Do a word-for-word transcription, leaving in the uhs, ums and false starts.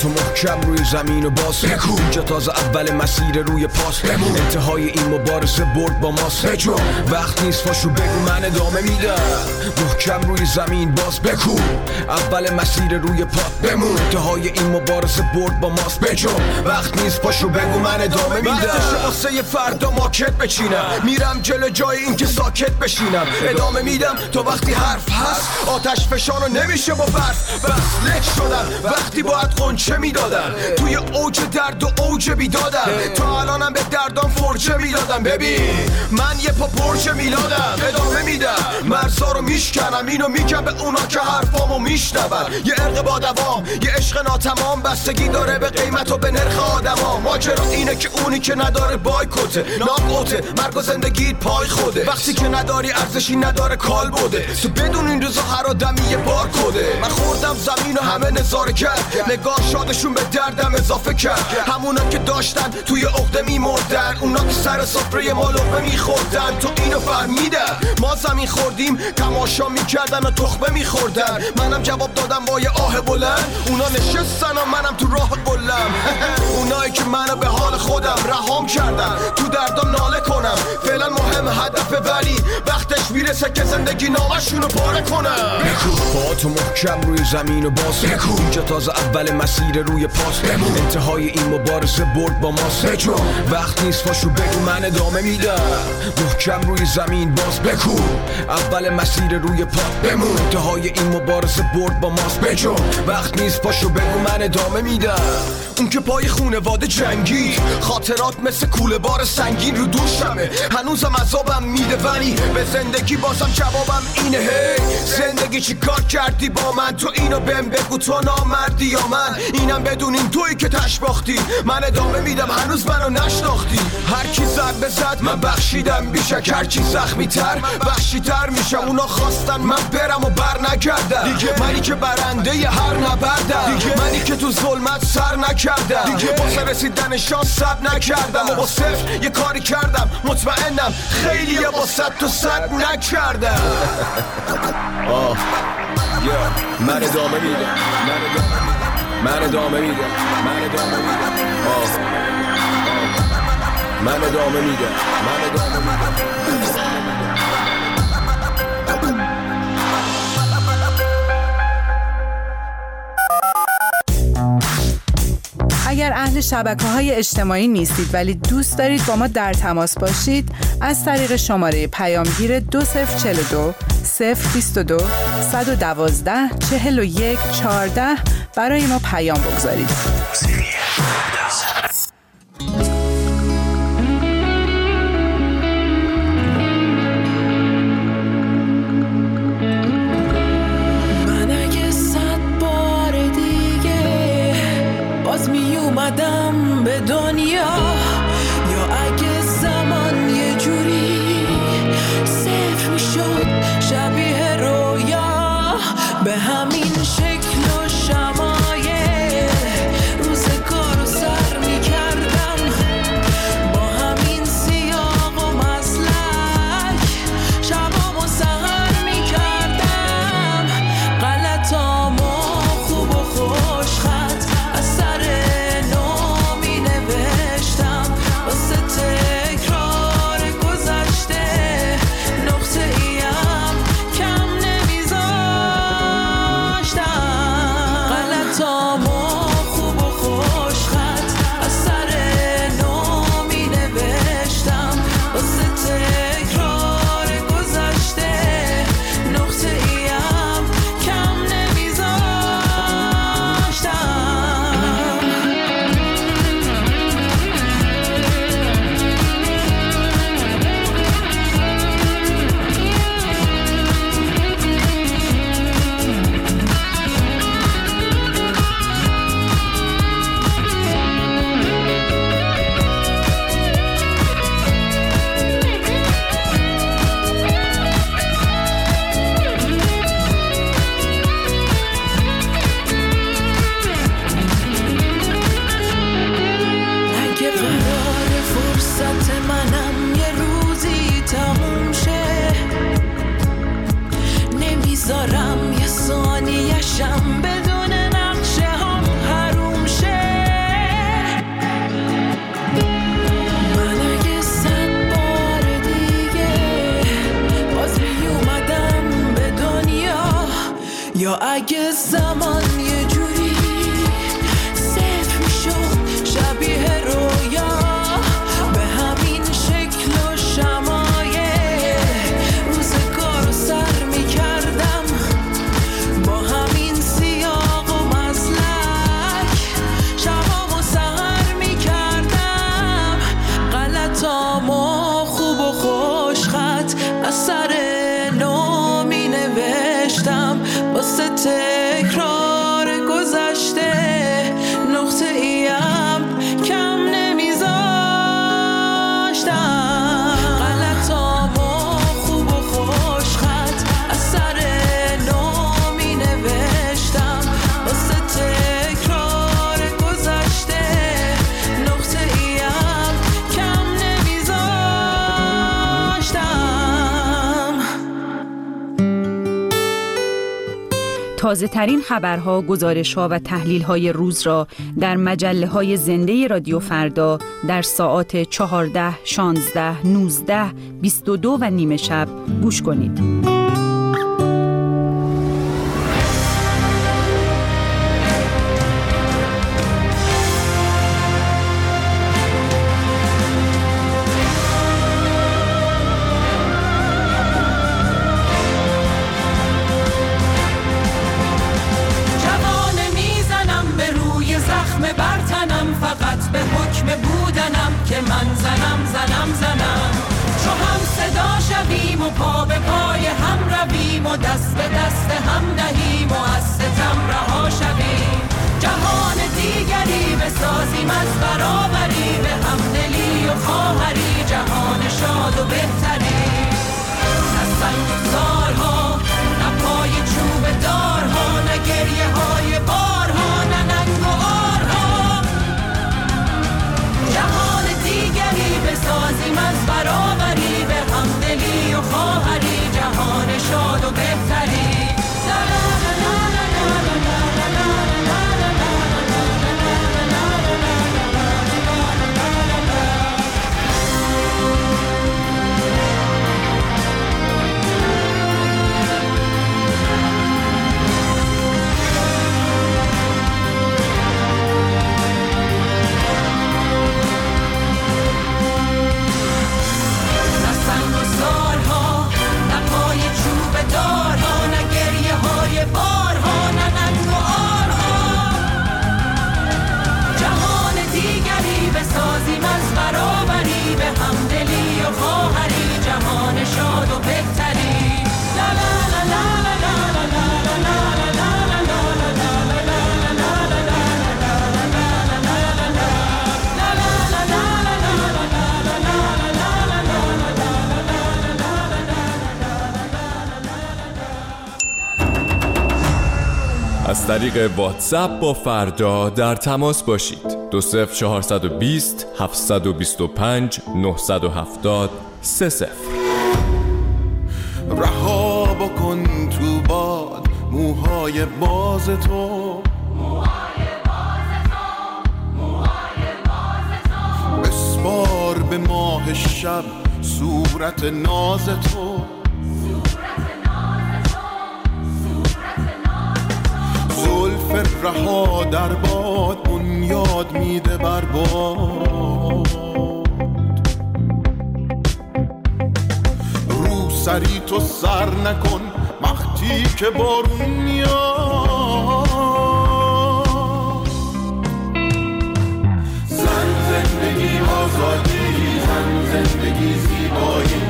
تو محکم روی زمین و باس اینجا تازه اول مسیر روی پاس بمون. انتهای این مبارزه برد با ماست بجو. وقت نیست فاشو بگو من ادامه میدم. محکم روی زمین باز بکو اول مسیر روی پا بمون. انتهای این مبارزه برد با ماست بجو. وقت نیست فاشو بگو من ادامه میدم. وقتش واسه فردا ماکت بچینم. میرم جلو جای اینکه ساکت بشینم. ادامه میدم تا وقتی حرف هست. آتش فشانو نمیشه با بس بس لک شدم. وقتی باید قنچه میدادم توی اوج درد و اوج بیدادم. تا الانم به دردام فرچه میدادم. ببین من یه پا پرچه میلادم. ادامه میدم مرزا رو میشکنم. اینو میگم به اونا که حرفامو میشنون. یه عرق با دوام یه عشق ناتمام. بستگی داره به قیمت و به نرخ آدما. ماجرا اینه که اونی که نداره بایکوته. ناقوته مرگ و زندگی پای خوده. وقتی که نداری ارزشی نداره کال بوده. تو بدون این روزا هر آدمی یه بار کده. من خوردم زمین و همه نظاره کرد. نگاه شادشون به دردم اضافه کرد. همونا که داشتن توی عقده میمردن. اونا که سر سفره ما لقمه میخوردن. تو اینو فهمیدن. ما زمین خوردیم تماشا میکردن و تخمه میخوردن. منم جواب دادم با یه آه بلند. اونا نشستن و منم تو راه گلم. اونایی که منو به حال خودم رهام کردن. تو دردم ناله کنم فعلا مهم هدف. ولی وقتش میرسه که زندگی نامشونو پاره کنم. با تو محکم روی زمین و باس اینجا تازه اول مسیر روی پاس بمون. انتهای این مبارزه برد با ماست. وقت نیست فاشو بگو من ادامه میدم. محکم روی زمین باز بکو اول مسیر روی پا بمون. انتهای این مبارزه برد با ماست. وقت نیست فاشو بگو من ادامه میدم. اون که پای خونواده جنگی خاطرات مثل کوله بار سنگین رو دوشمه. هنوزم عذابم میده ولی به زندگی بازم جوابم اینه. هی زندگی چی کار کردی با من؟ تو اینو بهم بگو تو نامردی یا من؟ اینم بدون این تویی که تشباختی. من ادامه میدم هنوز منو نشناختی. هر کی زد بزد من بخشیدم بیشک. هر کی زخمی تر وحشی تر میشم. اونا خواستن من برم و بر نکردم. منی که برنده ی هر نبردم. منی که تو ظلمت سر نکردم. واسه رسیدن شانس صبر نکردم. با صفر یه کاری کردم مطمئنم خیلی یه با صد تو صد نکردم. آه yeah. من ادامه میدم. من ادامه میدم. من ادامه میدم. آه من ادامه میدم. من ادامه میدم. اگر اهل شبکه‌های اجتماعی نیستید ولی دوست دارید با ما در تماس باشید، از طریق شماره پیامگیر دو صفر چهار دو صفر بیست و دو صد و دوازده چهل و یک چهارده برای ما پیام بگذارید. به دنیا یا اگه زمان یه جوری صفر میشد شبیه رویا به همین شکل و شمایه روز کارو سر میکردم با همین سیاق و مسلک شبامو سهر میکردم. غلطامو خوب و خوش خط از سر بدون نقشه هم حروم شد. یا اگه زمان یه جوری صفر میشد شبیه رویا به همین شکل و شمایه روزگار رو سر میکردم با همین سیاق و مسلک شبام و سهر میکردم غلطام و خوب و خوش خط از سر نو مینوشتم واسه تکرار گذشته نقطه ایم کم نمیذاشتم غلطام و خوب و خوش خط از سر نو می نوشتم واسه تکرار گذشته نقطه ایم کم نمیذاشتم. تازه ترین خبرها، گزارشها و تحلیل‌های روز را در مجله‌های زنده رادیو فردا در ساعات چهارده، شانزده، نوزده، بیست و دو و نیمه شب گوش کنید. از طریق واتساپ با فردا در تماس باشید. دو صفر چهار دو صفر هفت دو پنج نه هفت صفر سه صفر. رها بکن تو باد موهای باز تو موهای باز تو موهای باز تو بسپار به ماه شب صورت ناز تو رها در باد بنیاد میده بر باد رو سری تو سر نکن وقتی که بارون میاد زن زندگی آزادی زن زندگی زیبایی